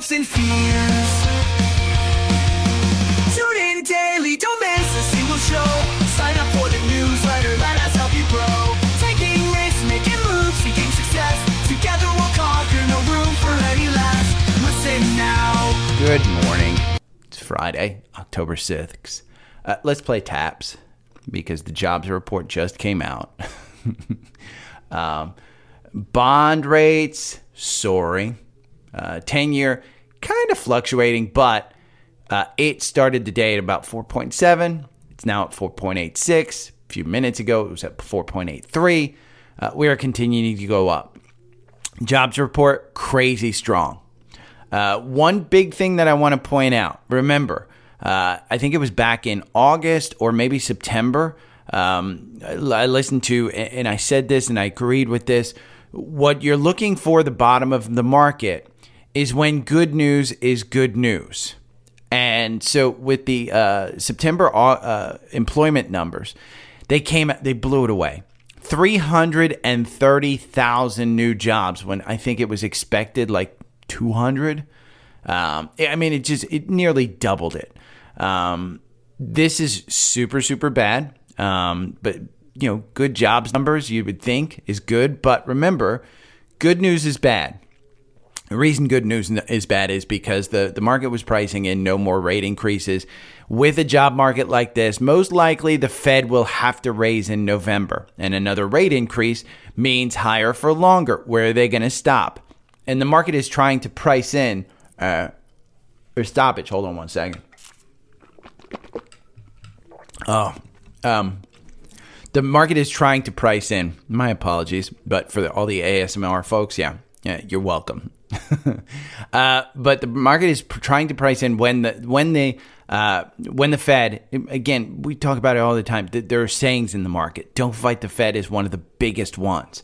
hopes and fears. Tune in daily, don't miss a single show. Sign up for the newsletter, let us help you grow. Taking risks, making moves, seeking success. Together we'll conquer, no room for any less. Listen now. Good morning. It's Friday, October 6th. Let's play Taps because the jobs report just came out. Bond rates soaring. 10-year kind of fluctuating, but it started the day at about 4.7. It's now at 4.86. A few minutes ago, it was at 4.83. We are continuing to go up. Jobs report, crazy strong. One big thing that I want to point out, remember, I think it was back in August or maybe September. I listened to, and I said this and I agreed with this. What you're looking for, the bottom of the market, is when good news is good news. And so with the September employment numbers, they blew it away. 330,000 new jobs when I think it was expected like 200. I mean, it nearly doubled it. This is super, super bad. But, you know, good jobs numbers you would think is good. But remember, good news is bad. The reason good news is bad is because the market was pricing in no more rate increases. With a job market like this, most likely the Fed will have to raise in November. And another rate increase means higher for longer. Where are they going to stop? And the market is trying to price in or stoppage. Hold on one second. The market is trying to price in. My apologies, but for all the ASMR folks, yeah, you're welcome. But the market is trying to price in when the Fed, again, we talk about it all the time. There are sayings in the market. Don't fight the Fed is one of the biggest ones.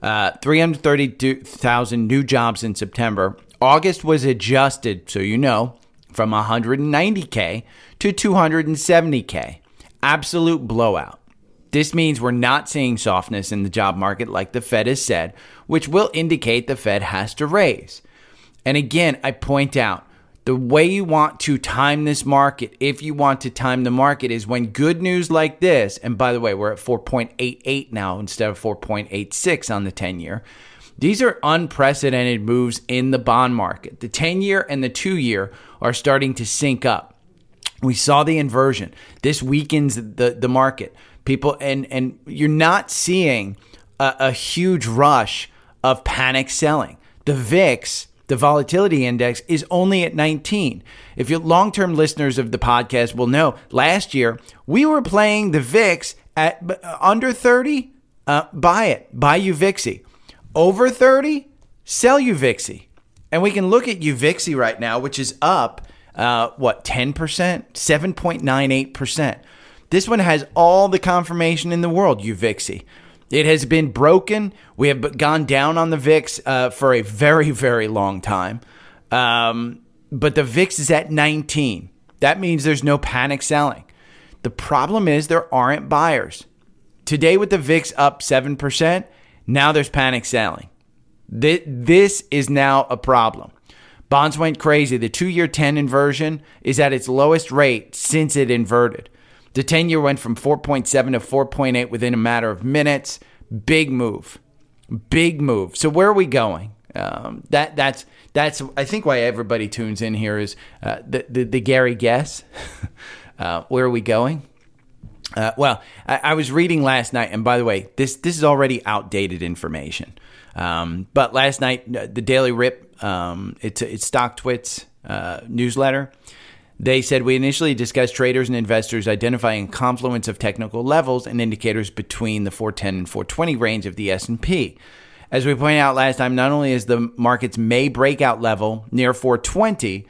332,000 new jobs in September. August was adjusted, so you know, from 190K to 270K. Absolute blowout. This means we're not seeing softness in the job market like the Fed has said, which will indicate the Fed has to raise. And again, I point out, the way you want to time this market, if you want to time the market, is when good news like this, and by the way, we're at 4.88 now instead of 4.86 on the 10-year. These are unprecedented moves in the bond market. The 10-year and the 2-year are starting to sync up. We saw the inversion. This weakens the market. People, and you're not seeing a huge rush of panic selling. The VIX, the volatility index, is only at 19. If you're long-term listeners of the podcast will know, last year we were playing the VIX at under 30, buy UVXY. Over 30, sell UVXY. And we can look at UVXY right now, which is up, 10%? 7.98%. This one has all the confirmation in the world, UVXY. It has been broken. We have gone down on the VIX for a very, very long time. But the VIX is at 19. That means there's no panic selling. The problem is there aren't buyers. Today with the VIX up 7%, now there's panic selling. This is now a problem. Bonds went crazy. The 2-year 10 inversion is at its lowest rate since it inverted. The 10-year went from 4.7 to 4.8 within a matter of minutes. Big move. Big move. So where are we going? That's I think why everybody tunes in here is the Gary guess. Where are we going? I was reading last night, and by the way, this is already outdated information. But last night, the Daily Rip, it's StockTwits newsletter. They said, we initially discussed traders and investors identifying a confluence of technical levels and indicators between the 410 and 420 range of the S&P. As we pointed out last time, not only is the market's May breakout level near 420,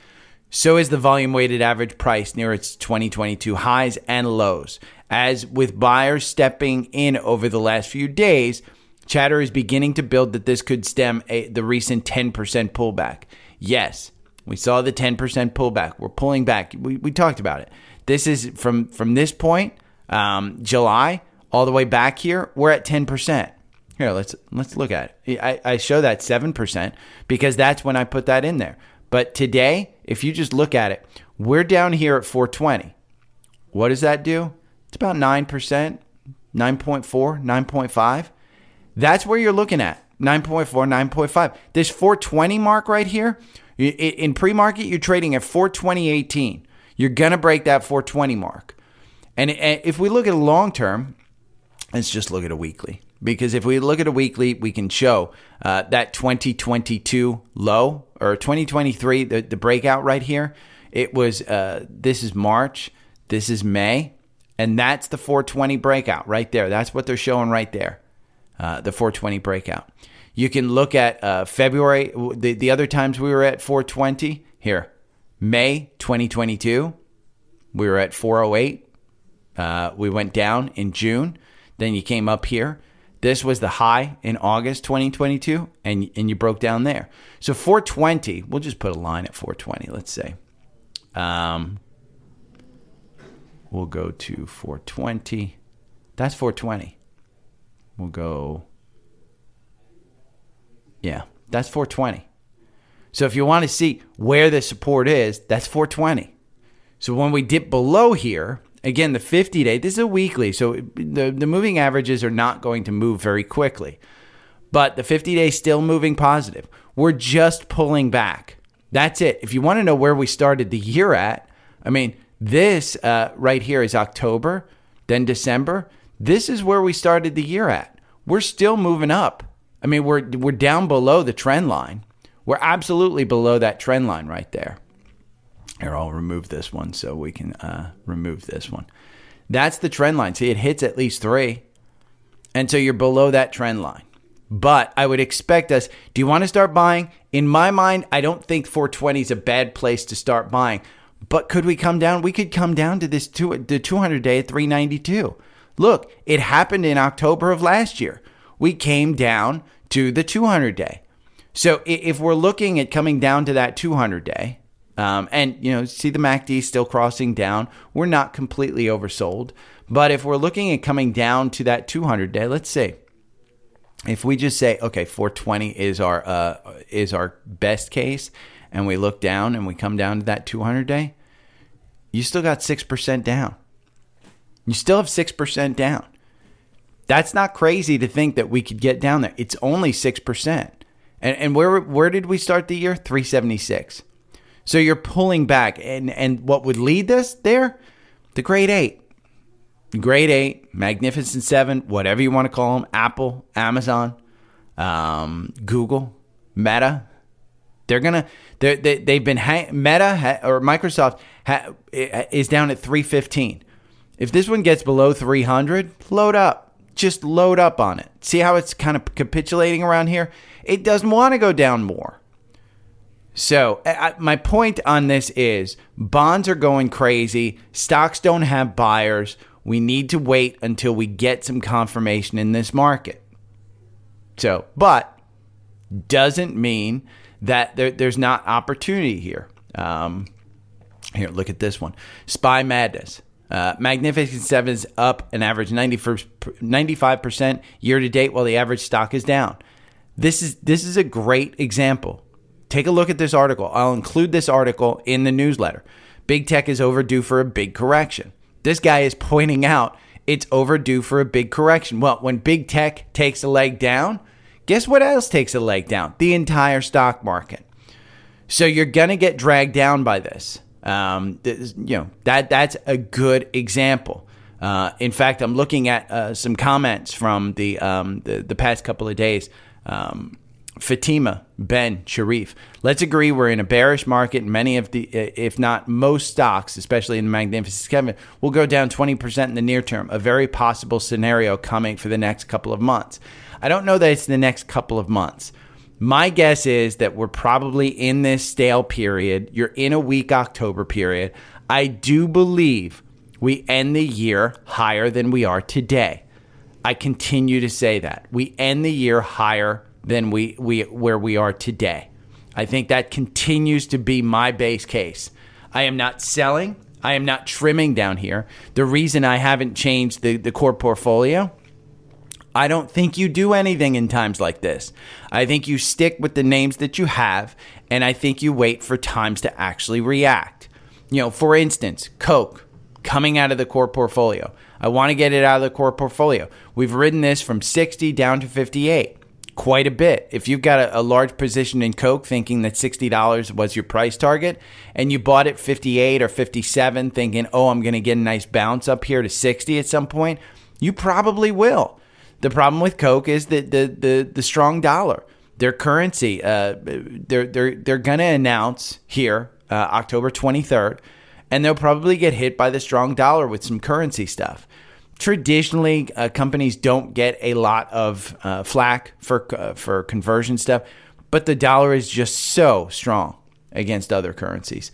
so is the volume-weighted average price near its 2022 highs and lows. As with buyers stepping in over the last few days, chatter is beginning to build that this could stem the recent 10% pullback. Yes. We saw the 10% pullback. We're pulling back. We talked about it. This is from this point, July, all the way back here, we're at 10%. Here, let's look at it. I show that 7% because that's when I put that in there. But today, if you just look at it, we're down here at 420. What does that do? It's about 9%, 9.4, 9.5. That's where you're looking at, 9.4, 9.5. This 420 mark right here, in pre-market, you're trading at 420.18. You're going to break that 420 mark. And if we look at long term, let's just look at a weekly. Because if we look at a weekly, we can show that 2022 low or 2023, the breakout right here. It was, this is March, this is May, and that's the 420 breakout right there. That's what they're showing right there, the 420 breakout. You can look at February, the other times we were at 420 here. May 2022, we were at 408. We went down in June. Then you came up here. This was the high in August 2022, and you broke down there. So 420, we'll just put a line at 420, let's say. We'll go to 420. That's 420. We'll go, yeah, that's 420. So if you want to see where the support is, that's 420. So when we dip below here, again, the 50-day, this is a weekly, so the moving averages are not going to move very quickly. But the 50-day still moving positive. We're just pulling back. That's it. If you want to know where we started the year at, I mean, this right here is October, then December. This is where we started the year at. We're still moving up. I mean, we're down below the trend line. We're absolutely below that trend line right there. Here, I'll remove this one so we can remove this one. That's the trend line. See, it hits at least 3. And so you're below that trend line. But I would expect us, do you want to start buying? In my mind, I don't think 420 is a bad place to start buying. But could we come down? We could come down to this the 200-day at 392. Look, it happened in October of last year. We came down to the 200-day. So if we're looking at coming down to that 200-day, and, you know, see the MACD still crossing down. We're not completely oversold. But if we're looking at coming down to that 200-day, let's see. If we just say, okay, 420 is our best case, and we look down and we come down to that 200-day, you still got 6% down. You still have 6% down. That's not crazy to think that we could get down there. It's only 6%. And where did we start the year? 376. So you're pulling back, and what would lead this there? The Grade 8, Magnificent Seven, whatever you want to call them, Apple, Amazon, Google, Meta. Microsoft is down at 315. If this one gets below 300, load up. Just load up on it. See how it's kind of capitulating around here? It doesn't want to go down more. So my point on this is bonds are going crazy. Stocks don't have buyers. We need to wait until we get some confirmation in this market. So, but doesn't mean that there's not opportunity here. Here, look at this one. SPY Madness. Magnificent Seven is up an average 95% year to date while the average stock is down. This is a great example. Take a look at this article. I'll include this article in the newsletter. Big tech is overdue for a big correction. This guy is pointing out it's overdue for a big correction. Well, when big tech takes a leg down, guess what else takes a leg down? The entire stock market. So you're going to get dragged down by this. That's a good example. In fact, I'm looking at some comments from the past couple of days. Fatima Ben Sharif. Let's agree we're in a bearish market. Many of the, if not most stocks, especially in the Magnificent Seven, will go down 20% in the near term, a very possible scenario coming for the next couple of months. I don't know that it's the next couple of months. My guess is that we're probably in this stale period. You're in a weak October period. I do believe we end the year higher than we are today. I continue to say that. We end the year higher than where we are today. I think that continues to be my base case. I am not selling. I am not trimming down here. The reason I haven't changed the core portfolio, I don't think you do anything in times like this. I think you stick with the names that you have, and I think you wait for times to actually react. You know, for instance, Coke coming out of the core portfolio. I want to get it out of the core portfolio. We've ridden this from 60 down to 58 quite a bit. If you've got a large position in Coke thinking that $60 was your price target, and you bought it 58 or 57 thinking, oh, I'm going to get a nice bounce up here to 60 at some point, you probably will. The problem with Coke is the strong dollar. Their currency, they're going to announce here October 23rd, and they'll probably get hit by the strong dollar with some currency stuff. Traditionally, companies don't get a lot of flack for conversion stuff, but the dollar is just so strong against other currencies.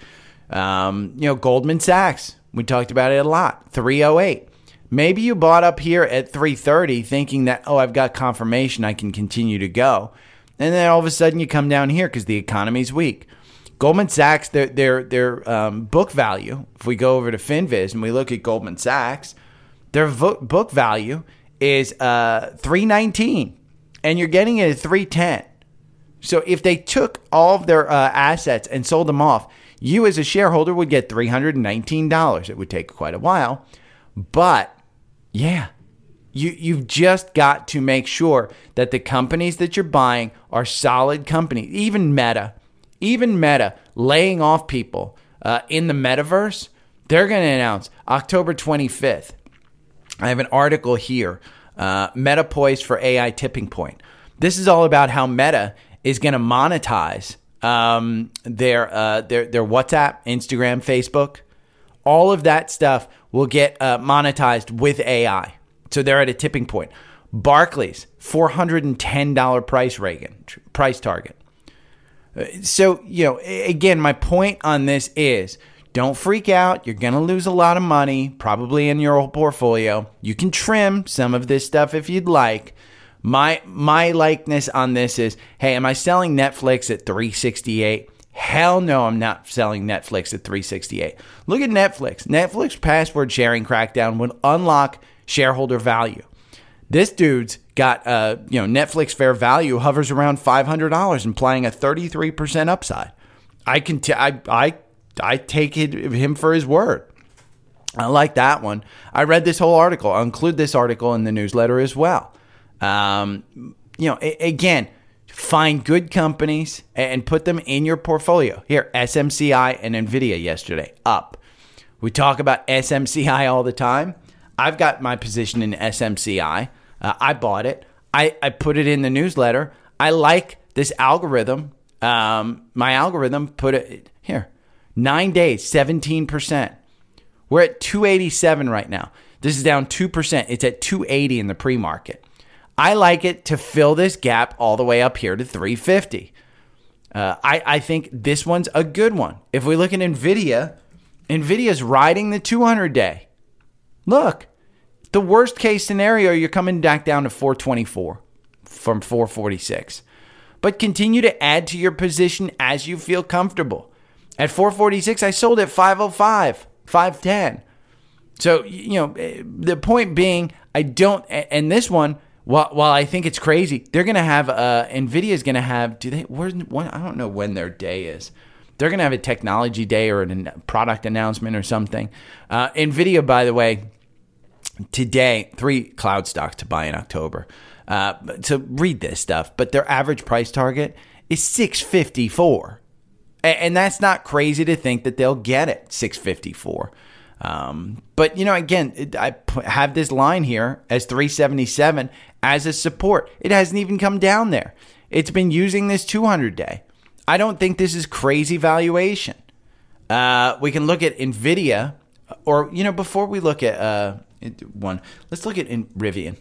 You know, Goldman Sachs, we talked about it a lot, 308. Maybe you bought up here at 330 thinking that, oh, I've got confirmation, I can continue to go. And then all of a sudden you come down here because the economy's weak. Goldman Sachs, their book value, if we go over to Finviz and we look at Goldman Sachs, their book value is 319, and you're getting it at 310. So if they took all of their assets and sold them off, you as a shareholder would get $319. It would take quite a while. But yeah, you've just got to make sure that the companies that you're buying are solid companies. Even Meta laying off people in the metaverse, they're going to announce October 25th. I have an article here, Meta Poised for AI Tipping Point. This is all about how Meta is going to monetize their WhatsApp, Instagram, Facebook. All of that stuff will get monetized with AI. So they're at a tipping point. Barclays, $410 price target. So, you know, again, my point on this is don't freak out. You're going to lose a lot of money, probably in your whole portfolio. You can trim some of this stuff if you'd like. My likeness on this is, hey, am I selling Netflix at $368? Hell no, I'm not selling Netflix at $368. Look at Netflix. Netflix password sharing crackdown would unlock shareholder value. This dude's got, Netflix fair value hovers around $500, implying a 33% upside. I take him for his word. I like that one. I read this whole article. I'll include this article in the newsletter as well. Again, find good companies and put them in your portfolio. Here, SMCI and NVIDIA yesterday, up. We talk about SMCI all the time. I've got my position in SMCI. I bought it. I put it in the newsletter. I like this algorithm. My algorithm put it here. 9 days, 17%. We're at 287 right now. This is down 2%. It's at 280 in the pre-market. I like it to fill this gap all the way up here to 350. I think this one's a good one. If we look at NVIDIA, NVIDIA's riding the 200-day. Look, the worst-case scenario, you're coming back down to 424 from 446. But continue to add to your position as you feel comfortable. At 446, I sold at 505, 510. So, you know, the point being, I don't – and this one – While I think it's crazy, they're going to have, NVIDIA's going to have, I don't know when their day is. They're going to have a technology day or a product announcement or something. NVIDIA, by the way, today, 3 cloud stocks to buy in October. So read this stuff, but their average price target is $654. And that's not crazy to think that they'll get it, $654. But, you know, again, I have this line here as 377 as a support. It hasn't even come down there. It's been using this 200-day. I don't think this is crazy valuation. We can look at NVIDIA or, you know, before we look at one, let's look at Rivian.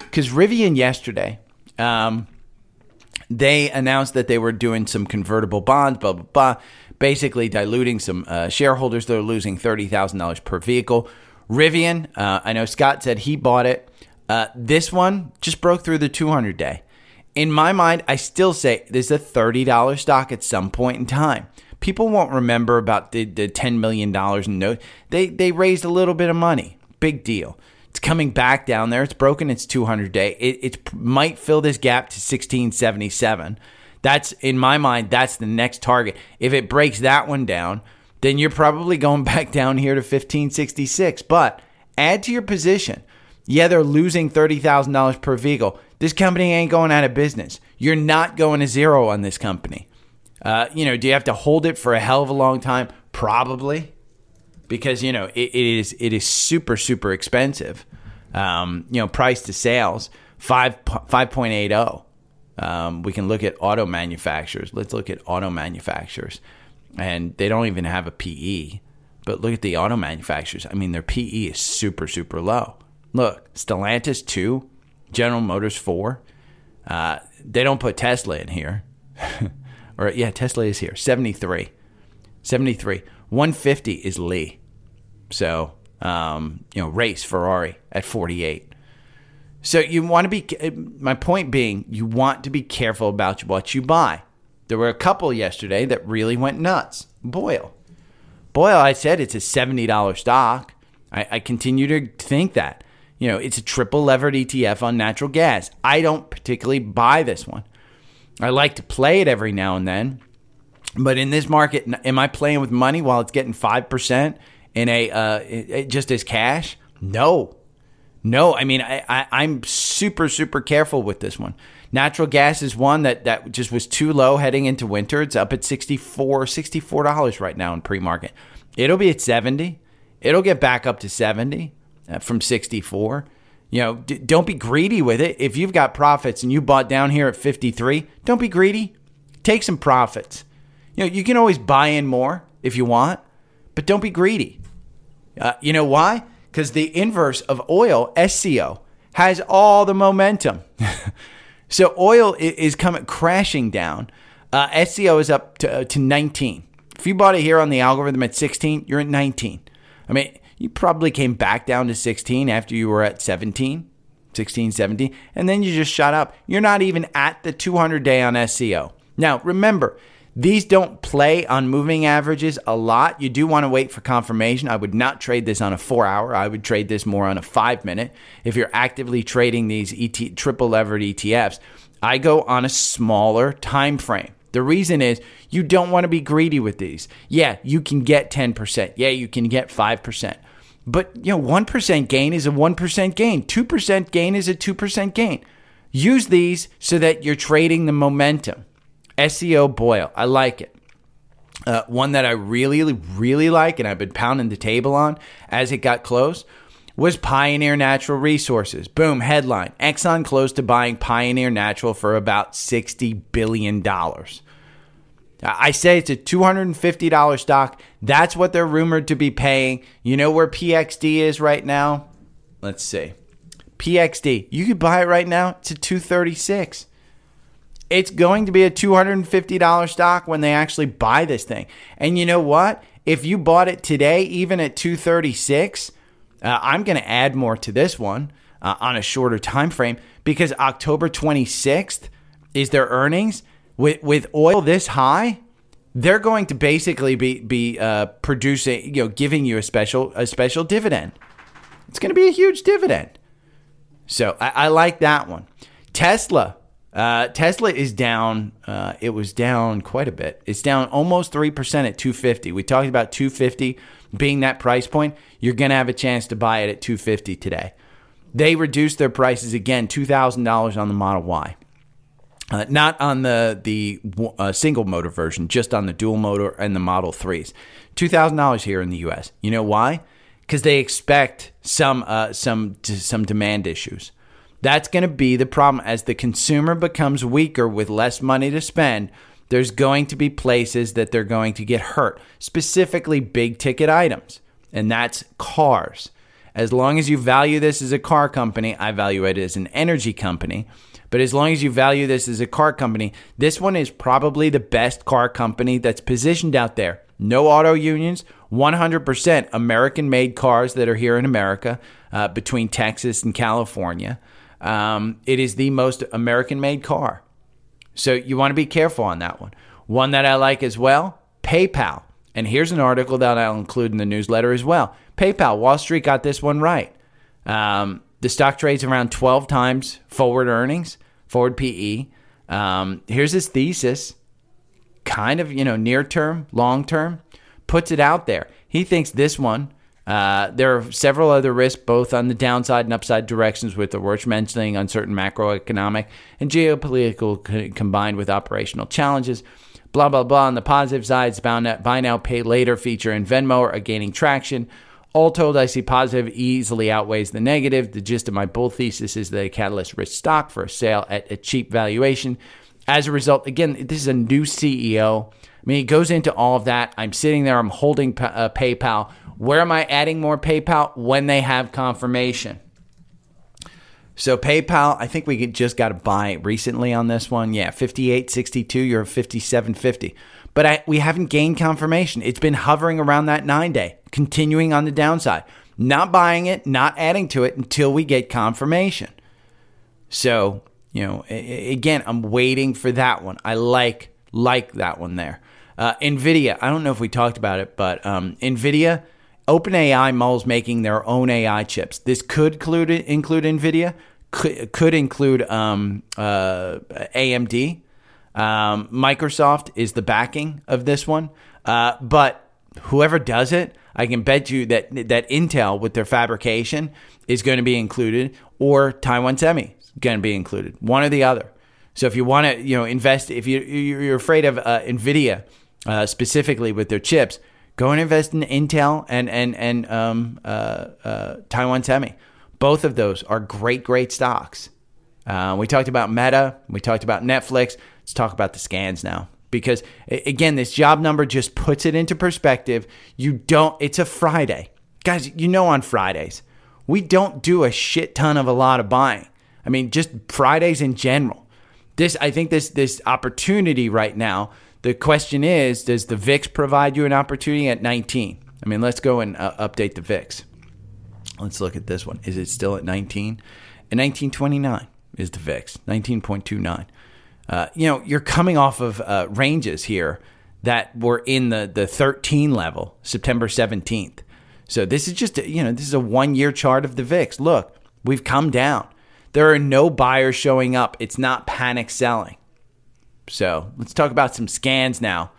Because Rivian yesterday, they announced that they were doing some convertible bonds, blah, blah, blah. Basically diluting some shareholders that are losing $30,000 per vehicle. Rivian, I know Scott said he bought it. This one just broke through the 200-day. In my mind, I still say there's a $30 stock at some point in time. People won't remember about the $10 million in note. They raised a little bit of money. Big deal. It's coming back down there. It's broken its 200-day. It might fill this gap to 1677. That's, in my mind, that's the next target. If it breaks that one down, then you're probably going back down here to 1566. But add to your position. Yeah, they're losing $30,000 per vehicle. This company ain't going out of business. You're not going to zero on this company. Do you have to hold it for a hell of a long time? Probably. Because, it is super, super expensive. Price to sales, 5.80. We can look at auto manufacturers. Let's look at auto manufacturers. And they don't even have a PE. But look at the auto manufacturers. I mean, their PE is super, super low. Look, Stellantis 2, General Motors 4. They don't put Tesla in here. Or, yeah, Tesla is here. 73. 150 is Lee. So, race Ferrari at 48. So you want to be, my point being, you want to be careful about what you buy. There were a couple yesterday that really went nuts. Boyle, I said it's a $70 stock. I continue to think that. It's a triple levered ETF on natural gas. I don't particularly buy this one. I like to play it every now and then. But in this market, am I playing with money while it's getting 5% in a just as cash? No. I mean, I'm super, super careful with this one. Natural gas is one that just was too low heading into winter. It's up at $64 right now in pre-market. It'll be at 70. It'll get back up to 70 from 64. Don't be greedy with it. If you've got profits and you bought down here at 53, don't be greedy. Take some profits. You can always buy in more if you want, but don't be greedy. You know why? Because the inverse of oil, SCO, has all the momentum. So oil is coming crashing down. SCO is up to 19. If you bought it here on the algorithm at 16, you're at 19. I mean, you probably came back down to 16 after you were at 17, and then you just shot up. You're not even at the 200-day on SCO. Now, remember, these don't play on moving averages a lot. You do want to wait for confirmation. I would not trade this on a 4-hour. I would trade this more on a 5-minute. If you're actively trading these triple levered ETFs, I go on a smaller time frame. The reason is you don't want to be greedy with these. Yeah, you can get 10%. Yeah, you can get 5%. But 1% gain is a 1% gain. 2% gain is a 2% gain. Use these so that you're trading the momentum. SEO Boyle, I like it. One that I really, really like, and I've been pounding the table on as it got close, was Pioneer Natural Resources. Boom, headline. Exxon close to buying Pioneer Natural for about $60 billion. I say it's a $250 stock. That's what they're rumored to be paying. You know where PXD is right now? Let's see. PXD, you could buy it right now. It's a $236. It's going to be a $250 stock when they actually buy this thing. And you know what? If you bought it today, even at $236, I'm going to add more to this one on a shorter time frame because October 26th is their earnings. With oil this high, they're going to basically be producing, giving you a special dividend. It's going to be a huge dividend. So I like that one. Tesla. Tesla is down. It was down quite a bit. It's down almost 3% at 250. We talked about 250 being that price point. You're going to have a chance to buy it at 250 today. They reduced their prices again, $2,000 on the Model Y. Not on the single motor version, just on the dual motor and the Model 3s. $2,000 here in the U.S. You know why? Because they expect some demand issues. That's going to be the problem. As the consumer becomes weaker with less money to spend, there's going to be places that they're going to get hurt, specifically big ticket items, and that's cars. As long as you value this as a car company, I value it as an energy company, but as long as you value this as a car company, this one is probably the best car company that's positioned out there. No auto unions, 100% American-made cars that are here in America between Texas and California. It is the most American-made car. So you want to be careful on that one. One that I like as well, PayPal. And here's an article that I'll include in the newsletter as well. PayPal, Wall Street got this one right. The stock trades around 12 times forward earnings, forward PE. Here's his thesis, kind of, you know, near term, long term, puts it out there. He thinks this one, there are several other risks, both on the downside and upside directions, with the worth mentioning uncertain macroeconomic and geopolitical combined with operational challenges. Blah, blah, blah. On the positive side, it's bound that buy now, pay later feature and Venmo are gaining traction. All told, I see positive easily outweighs the negative. The gist of my bull thesis is that a catalyst-rich stock for a sale at a cheap valuation. As a result, again, this is a new CEO. I mean, he goes into all of that. I'm sitting there. I'm holding PayPal. Where am I adding more PayPal? When they have confirmation. So PayPal, I think we just got a buy recently on this one. Yeah, 58.62, you're 57.50. But we haven't gained confirmation. It's been hovering around that 9-day, continuing on the downside. Not buying it, not adding to it until we get confirmation. So, you know, again, I'm waiting for that one. I like that one there. NVIDIA, I don't know if we talked about it, but NVIDIA, OpenAI mulls making their own AI chips. This could include NVIDIA, could include AMD. Microsoft is the backing of this one. But whoever does it, I can bet you that Intel with their fabrication is going to be included, or Taiwan Semi is going to be included, one or the other. So if you want to, you know, invest, if you're afraid of NVIDIA specifically with their chips, go and invest in Intel and Taiwan Semi. Both of those are great stocks. We talked about Meta. We talked about Netflix. Let's talk about the scans now, because again, this job number just puts it into perspective. It's a Friday, guys. You know, on Fridays we don't do a shit ton of a lot of buying. I mean, just Fridays in general. I think this opportunity right now. The question is, does the VIX provide you an opportunity at 19? I mean, let's go and update the VIX. Let's look at this one. Is it still at 19? And 1929 is the VIX, 19.29. You know, you're coming off of ranges here that were in the 13 level, September 17th. So this is just, this is a one-year chart of the VIX. Look, we've come down. There are no buyers showing up. It's not panic selling. So let's talk about some scans now.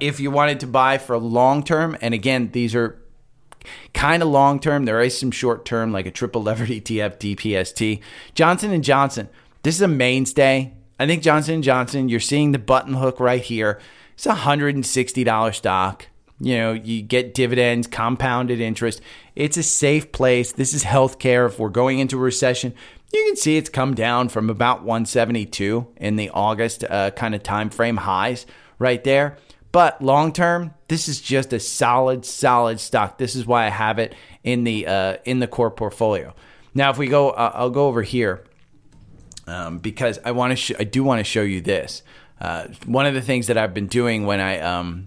If you wanted to buy for long term, and again, these are kind of long term. There is some short term, like a triple levered ETF, DPST. Johnson & Johnson, this is a mainstay. I think Johnson & Johnson, you're seeing the button hook right here. It's a $160 stock. You know, you get dividends, compounded interest. It's a safe place. This is healthcare. If we're going into a recession, you can see it's come down from about 172 in the August kind of time frame highs right there. But long term, this is just a solid stock. This is why I have it in the core portfolio. Now, if we go, I'll go over here because I do want to show you this. One of the things that I've been doing when I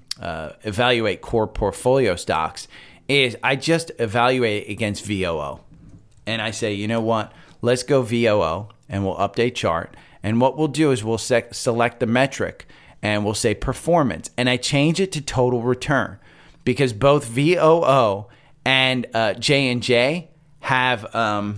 evaluate core portfolio stocks is I just evaluate against VOO, and I say, you know what? Let's go VOO, and we'll update chart. And what we'll do is we'll select the metric, and we'll say performance. And I change it to total return, because both VOO and J&J have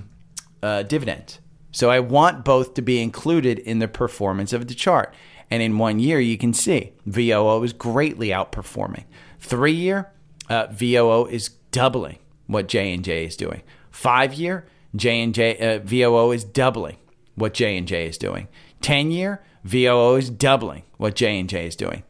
dividends. So I want both to be included in the performance of the chart. And in 1 year, you can see VOO is greatly outperforming. 3 year, VOO is doubling what J&J is doing. 5 year, VOO is doubling what J&J is doing. 10-year, VOO is doubling what J&J is doing.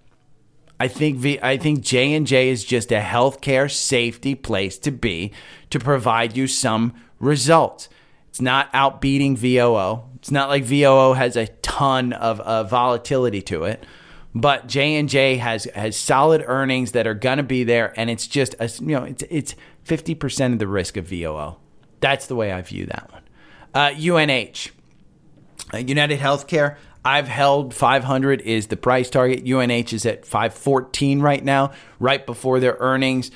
I think J&J is just a healthcare safety place to be, to provide you some results. It's not outbeating VOO. It's not like VOO has a ton of volatility to it, but J&J has solid earnings that are going to be there, and it's just it's 50% of the risk of VOO. That's the way I view that one. UNH, United Healthcare. I've held 500 is the price target. UNH is at 514 right now, right before their earnings.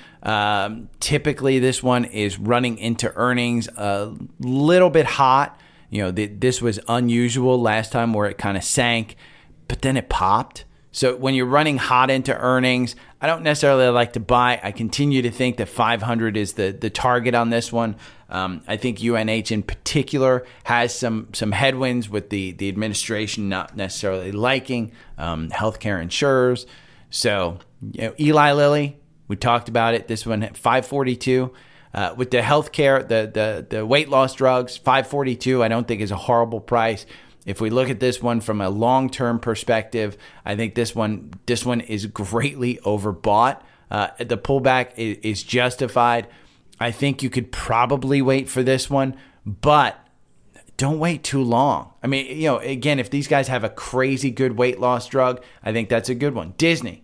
Typically, this one is running into earnings a little bit hot. You know, this was unusual last time where it kind of sank, but then it popped. So when you're running hot into earnings, I don't necessarily like to buy. I continue to think that 500 is the target on this one. I think UNH in particular has some headwinds with the administration not necessarily liking healthcare insurers. So Eli Lilly, we talked about it. This one at 542. With the healthcare, the weight loss drugs, 542, I don't think is a horrible price. If we look at this one from a long-term perspective, I think this one is greatly overbought. The pullback is justified. I think you could probably wait for this one, but don't wait too long. I mean, again, if these guys have a crazy good weight loss drug, I think that's a good one. Disney.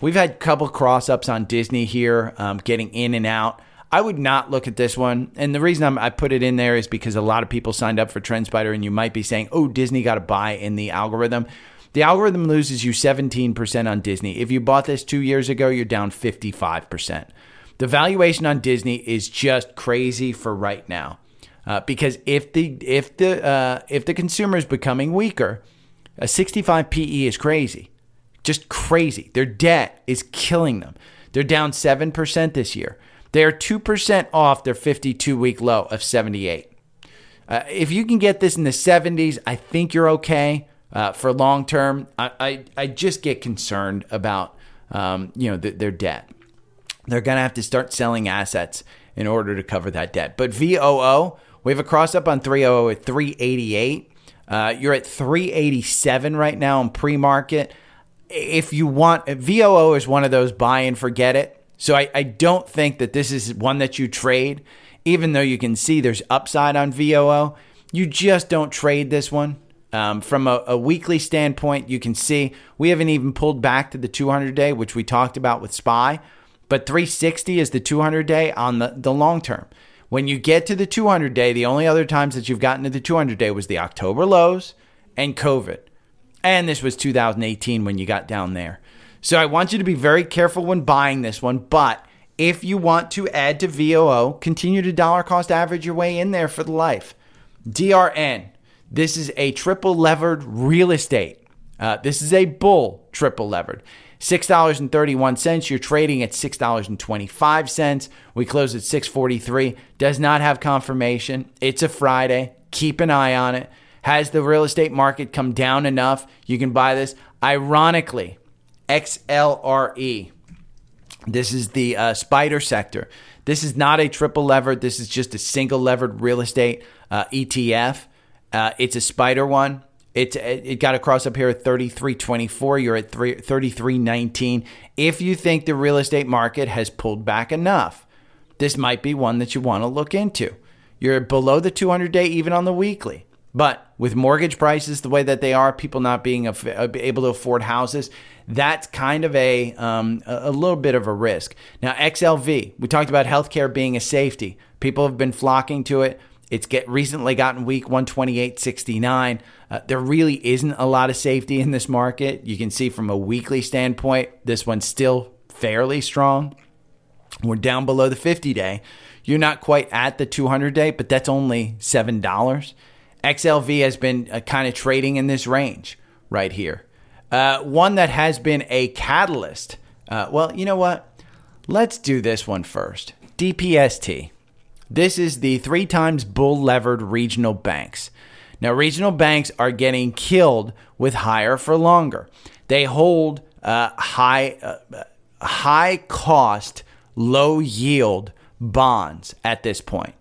We've had a couple cross-ups on Disney here, getting in and out. I would not look at this one. And the reason I put it in there is because a lot of people signed up for TrendSpider, and you might be saying, oh, Disney got a buy in the algorithm. The algorithm loses you 17% on Disney. If you bought this 2 years ago, you're down 55%. The valuation on Disney is just crazy for right now, because if the consumer is becoming weaker, a 65 PE is crazy, just crazy. Their debt is killing them. They're down 7% this year. They are 2% off their 52-week low of 78. If you can get this in the 70s, I think you're okay for long term. I just get concerned about their debt. They're going to have to start selling assets in order to cover that debt. But VOO, we have a cross up on 300 at 388. You're at 387 right now in pre-market. If you want, VOO is one of those buy and forget it. So I don't think that this is one that you trade, even though you can see there's upside on VOO. You just don't trade this one. From a weekly standpoint, you can see we haven't even pulled back to the 200-day, which we talked about with SPY, but 360 is the 200-day on the long term. When you get to the 200-day, the only other times that you've gotten to the 200-day was the October lows and COVID. And this was 2018 when you got down there. So I want you to be very careful when buying this one, but if you want to add to VOO, continue to dollar cost average your way in there for the life. DRN, this is a triple levered real estate. This is a bull triple levered. $6.31, you're trading at $6.25. We close at $6.43, does not have confirmation. It's a Friday, keep an eye on it. Has the real estate market come down enough? You can buy this. Ironically, XLRE. This is the spider sector. This is not a triple levered. This is just a single levered real estate ETF. It's a spider one. It got across up here at 33.24. You're at 33.19. If you think the real estate market has pulled back enough, this might be one that you want to look into. You're below the 200-day even on the weekly. But with mortgage prices the way that they are, people not being able to afford houses, that's kind of a little bit of a risk. Now, XLV, we talked about healthcare being a safety. People have been flocking to it. It's recently gotten weak, 128.69. There really isn't a lot of safety in this market. You can see from a weekly standpoint, this one's still fairly strong. We're down below the 50-day. You're not quite at the 200-day, but that's only $7. XLV has been kind of trading in this range right here. One that has been a catalyst. Well, you know what? Let's do this one first. DPST. This is the 3 times bull levered regional banks. Now, regional banks are getting killed with higher for longer. They hold high cost, low yield bonds at this point.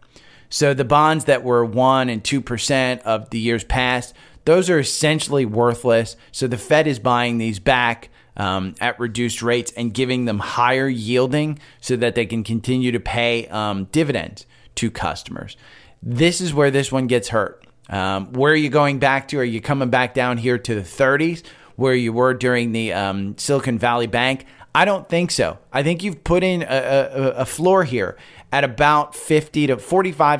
So the bonds that were 1% and 2% of the years past, those are essentially worthless. So the Fed is buying these back at reduced rates and giving them higher yielding so that they can continue to pay dividends to customers. This is where this one gets hurt. Where are you going back to? Are you coming back down here to the 30s where you were during the Silicon Valley Bank? I don't think so. I think you've put in a floor here at about $45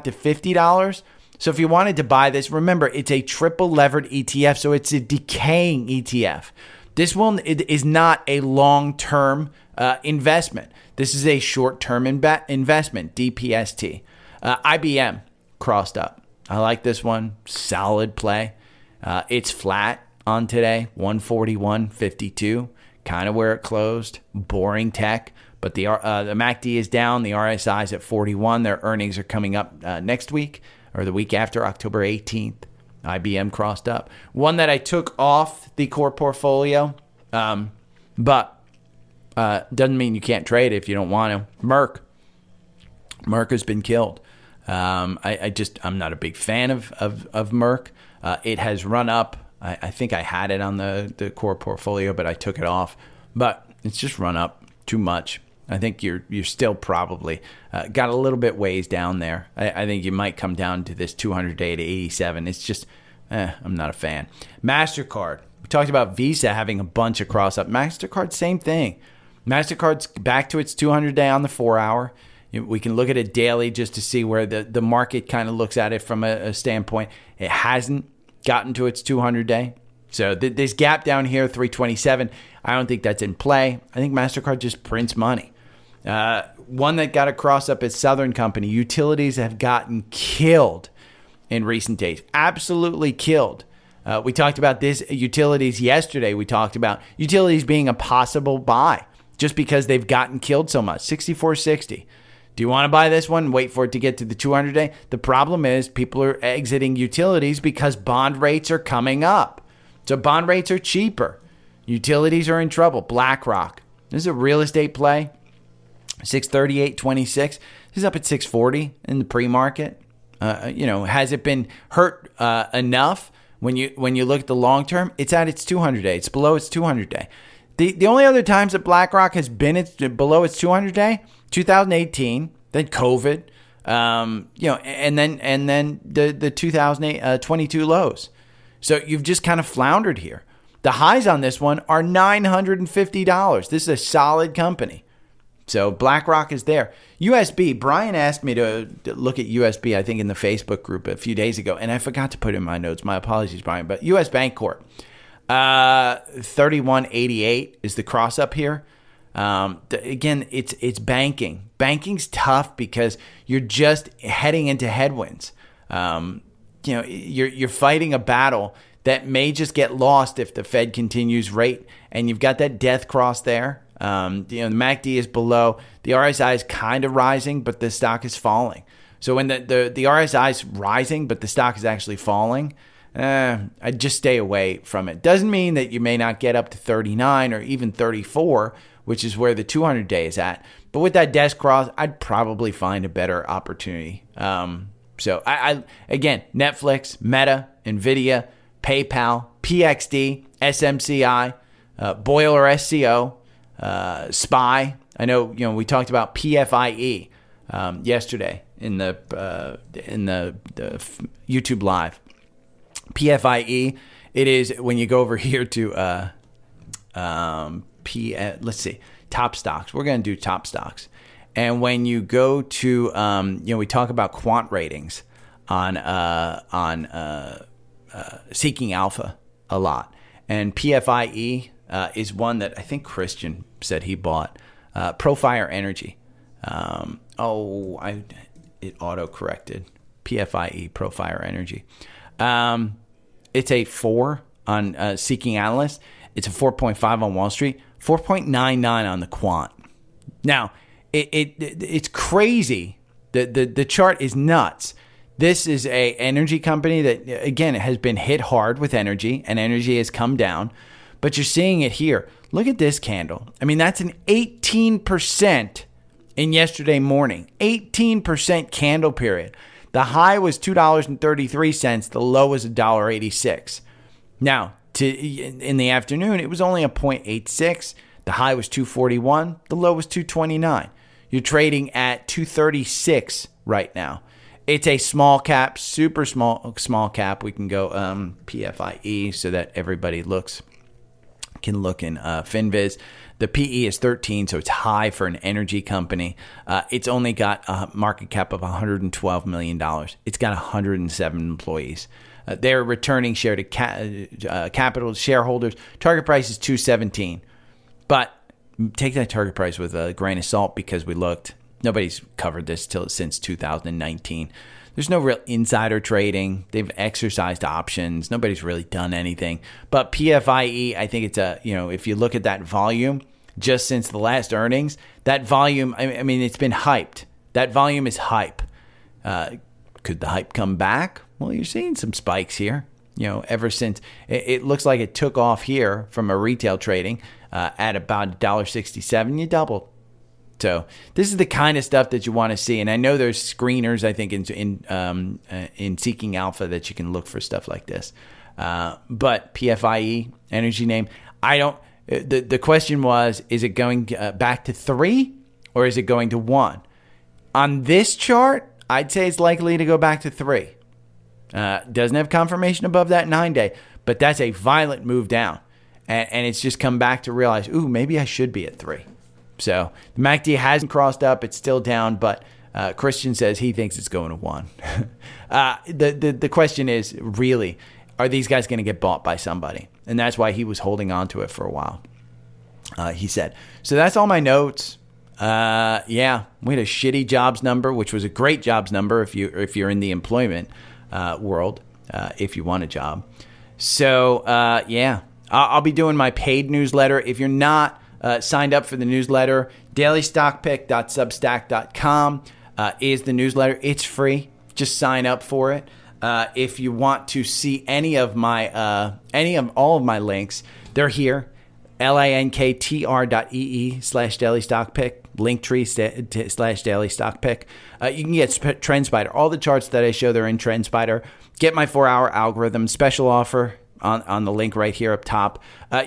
to $50. So if you wanted to buy this, remember it's a triple levered ETF, so it's a decaying ETF. This one is not a long-term investment. This is a short-term investment, DPST. IBM crossed up. I like this one. Solid play. It's flat on today, 141.52. Kind of where it closed. Boring tech, But the MACD is down. The RSI is at 41. Their earnings are coming up next week or the week after, October 18th. IBM crossed up. One that I took off the core portfolio, but doesn't mean you can't trade if you don't want to. Merck has been killed. I'm not a big fan of Merck. It has run up. I think I had it on the core portfolio, but I took it off. But it's just run up too much. I think you're still probably got a little bit ways down there. I think you might come down to this 200-day to 87. It's just, I'm not a fan. MasterCard. We talked about Visa having a bunch of cross-up. MasterCard, same thing. MasterCard's back to its 200-day on the 4-hour. We can look at it daily just to see where the market kind of looks at it from a standpoint. It hasn't gotten to its 200-day. So this gap down here, 327, I don't think that's in play. I think MasterCard just prints money. One that got a cross up is Southern Company. Utilities have gotten killed in recent days. Absolutely killed. We talked about this utilities yesterday. We talked about utilities being a possible buy just because they've gotten killed so much. 64.60. Do you want to buy this one? Wait for it to get to the 200-day. The problem is people are exiting utilities because bond rates are coming up. So bond rates are cheaper. Utilities are in trouble. BlackRock. This is a real estate play. 638.26. This is up at 640 in the pre-market. Has it been hurt enough? When you look at the long term, it's at its 200-day. It's below its 200-day. The only other times that BlackRock has been below its 200-day, 2018, then COVID, and then the 2022 lows. So you've just kind of floundered here. The highs on this one are $950. This is a solid company. So BlackRock is there. USB, Brian asked me to look at USB, I think, in the Facebook group a few days ago, and I forgot to put in my notes. My apologies, Brian. But U.S. Bank Corp, 31.88 is the cross up here. Again, it's banking. Banking's tough because you're just heading into headwinds. You're fighting a battle that may just get lost if the Fed continues rate, and you've got that death cross there. The MACD is below. The RSI is kind of rising, but the stock is falling. So when the RSI is rising, but the stock is actually falling, I'd just stay away from it. Doesn't mean that you may not get up to 39 or even 34, which is where the 200-day is at. But with that death cross, I'd probably find a better opportunity. So I again, Netflix, Meta, NVIDIA, PayPal, PXD, SMCI, Boyle or SCO, SPY. I know we talked about PFIE yesterday in the YouTube Live. PFIE, it is when you go over here to let's see, top stocks. We're going to do top stocks. And when you go to, we talk about quant ratings on Seeking Alpha a lot. And PFIE is one that I think Christian said he bought. Profire Energy. It auto-corrected. PFIE, Profire Energy. It's a 4 on Seeking Analyst. It's a 4.5 on Wall Street. 4.99 on the quant. Now, it's crazy. The chart is nuts. This is a energy company that, again, it has been hit hard with energy, and energy has come down. But you're seeing it here. Look at this candle. I mean, that's an 18% in yesterday morning. 18% candle period. The high was $2.33. The low was $1.86. Now, in the afternoon, it was only a 0.86. The high was 241. The low was 229. You're trading at 236 right now. It's a small cap, super small cap. We can go PFIE so that everybody can look in Finviz. The PE is 13, so it's high for an energy company. It's only got a market cap of $112 million. It's got 107 employees. They're returning share to capital shareholders. Target price is $217. But take that target price with a grain of salt because we looked. Nobody's covered this since 2019. There's no real insider trading. They've exercised options. Nobody's really done anything. But PFIE, I think it's if you look at that volume, just since the last earnings. That volume, I mean, it's been hyped. That volume is hype. Could the hype come back? Well, you're seeing some spikes here. You know, ever since it looks like it took off here from a retail trading at about $1.67, you doubled. So this is the kind of stuff that you want to see. And I know there's screeners, I think, in Seeking Alpha that you can look for stuff like this. But PFIE, energy name, I don't. The question was, is it going back to 3 or is it going to 1? On this chart, I'd say it's likely to go back to 3. Doesn't have confirmation above that 9-day, but that's a violent move down. And it's just come back to realize, ooh, maybe I should be at 3. So the MACD hasn't crossed up. It's still down, but Christian says he thinks it's going to 1. The question is, really, are these guys going to get bought by somebody? And that's why he was holding on to it for a while, he said. So that's all my notes. Yeah, we had a shitty jobs number, which was a great jobs number if you're in the employment world, if you want a job. So, yeah, I'll be doing my paid newsletter. If you're not signed up for the newsletter, dailystockpick.substack.com is the newsletter. It's free. Just sign up for it. If you want to see all of my links, they're here. linktr.ee/dailystockpick, linktree/dailystockpick. You can get TrendSpider. All the charts that I show, they're in TrendSpider. Get my 4-hour algorithm special offer on the link right here up top.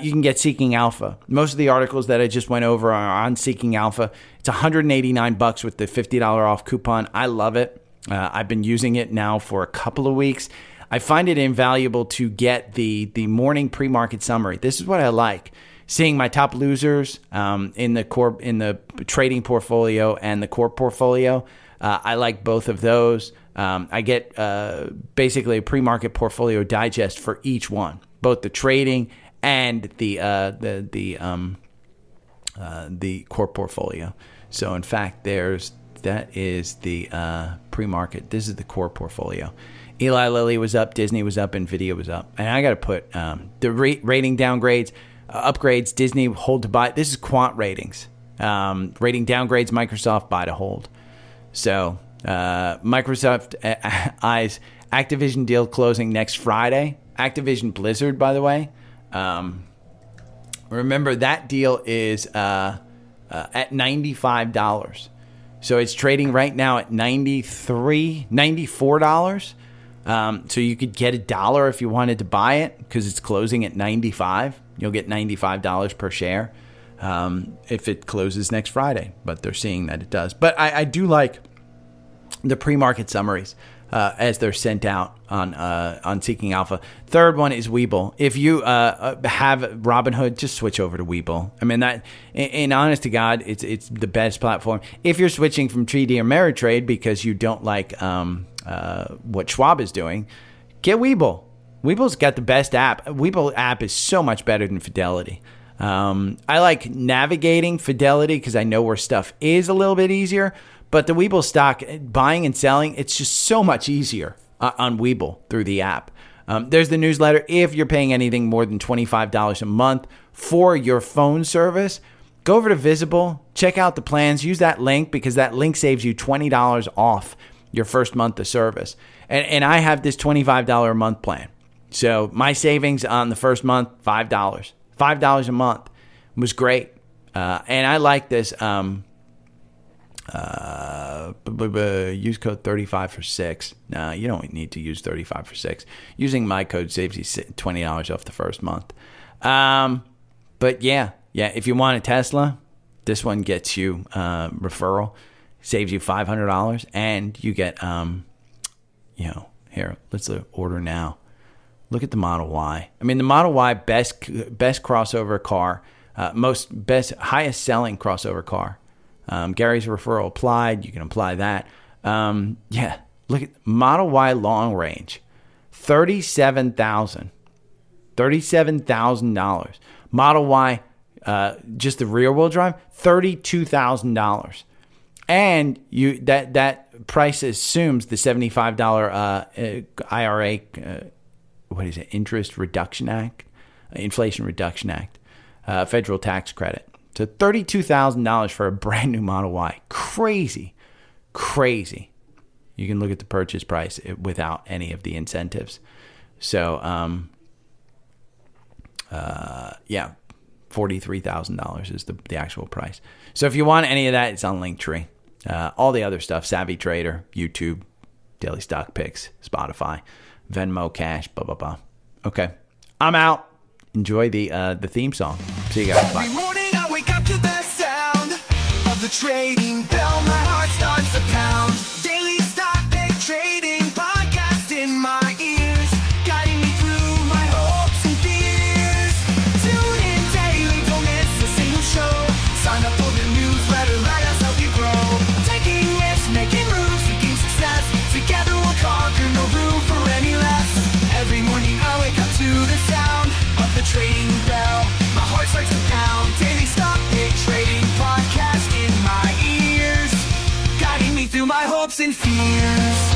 You can get Seeking Alpha. Most of the articles that I just went over are on Seeking Alpha. It's $189 with the $50 off coupon. I love it. I've been using it now for a couple of weeks. I find it invaluable to get the morning pre-market summary. This is what I like. Seeing my top losers in the trading portfolio and the core portfolio. I like both of those. I get basically a pre-market portfolio digest for each one, both the trading and the core portfolio. So in fact, that is the pre-market. This is the core portfolio. Eli Lilly was up. Disney was up. NVIDIA was up. And I got to put the rating downgrades, upgrades, Disney, hold to buy. This is quant ratings. Rating downgrades, Microsoft, buy to hold. So Microsoft eyes Activision deal closing next Friday. Activision Blizzard, by the way. Remember, that deal is at $95. So it's trading right now at $93, $94. So you could get $1 if you wanted to buy it because it's closing at $95. You'll get $95 per share if it closes next Friday. But they're seeing that it does. But I do like the pre-market summaries as they're sent out on Seeking Alpha. Third one is Webull. If you have Robinhood, just switch over to Webull. I mean, that, in honest to God, it's the best platform. If you're switching from 3D Ameritrade because you don't like what Schwab is doing, get Webull. Webull's got the best app. Webull app is so much better than Fidelity. I like navigating Fidelity because I know where stuff is a little bit easier. But the Webull stock, buying and selling, it's just so much easier on Webull through the app. There's the newsletter. If you're paying anything more than $25 a month for your phone service, go over to Visible, check out the plans, use that link because that link saves you $20 off your first month of service. And I have this $25 a month plan. So my savings on the first month, $5. $5 a month was great. And I like this... use code 35 for 6. No, you don't need to use 35 for 6. Using my code saves you $20 off the first month. But yeah. If you want a Tesla, this one gets you referral, saves you $500, and you get here. Let's order now. Look at the Model Y. I mean, the Model Y best crossover car, highest selling crossover car. Gary's referral applied. You can apply that. Look at Model Y long range, $37,000. Model Y, just the rear wheel drive, $32,000. And that price assumes the $75 IRA. What is it? Inflation Reduction Act, federal tax credit. to $32,000 for a brand new Model Y. Crazy, crazy. You can look at the purchase price without any of the incentives. So, yeah, $43,000 is the actual price. So if you want any of that, it's on Linktree. All the other stuff, Savvy Trader, YouTube, Daily Stock Picks, Spotify, Venmo, Cash, blah, blah, blah. Okay, I'm out. Enjoy the theme song. See you guys. Bye. Every morning I wake up to the sound of the trading bell. My heart starts to pound. Daily Stock Pick Trading podcast in my ears, guiding me through my hopes and fears. Tune in daily, don't miss a single show. Sign up for the newsletter, let us help you grow. Taking risks, making moves, seeking success. Together we'll conquer, no room for any less. Every morning I wake up to the sound of the trading bell. My heart starts to pound. Daily Stock Pick Trading podcast in my ears, guiding me through my hopes and fears.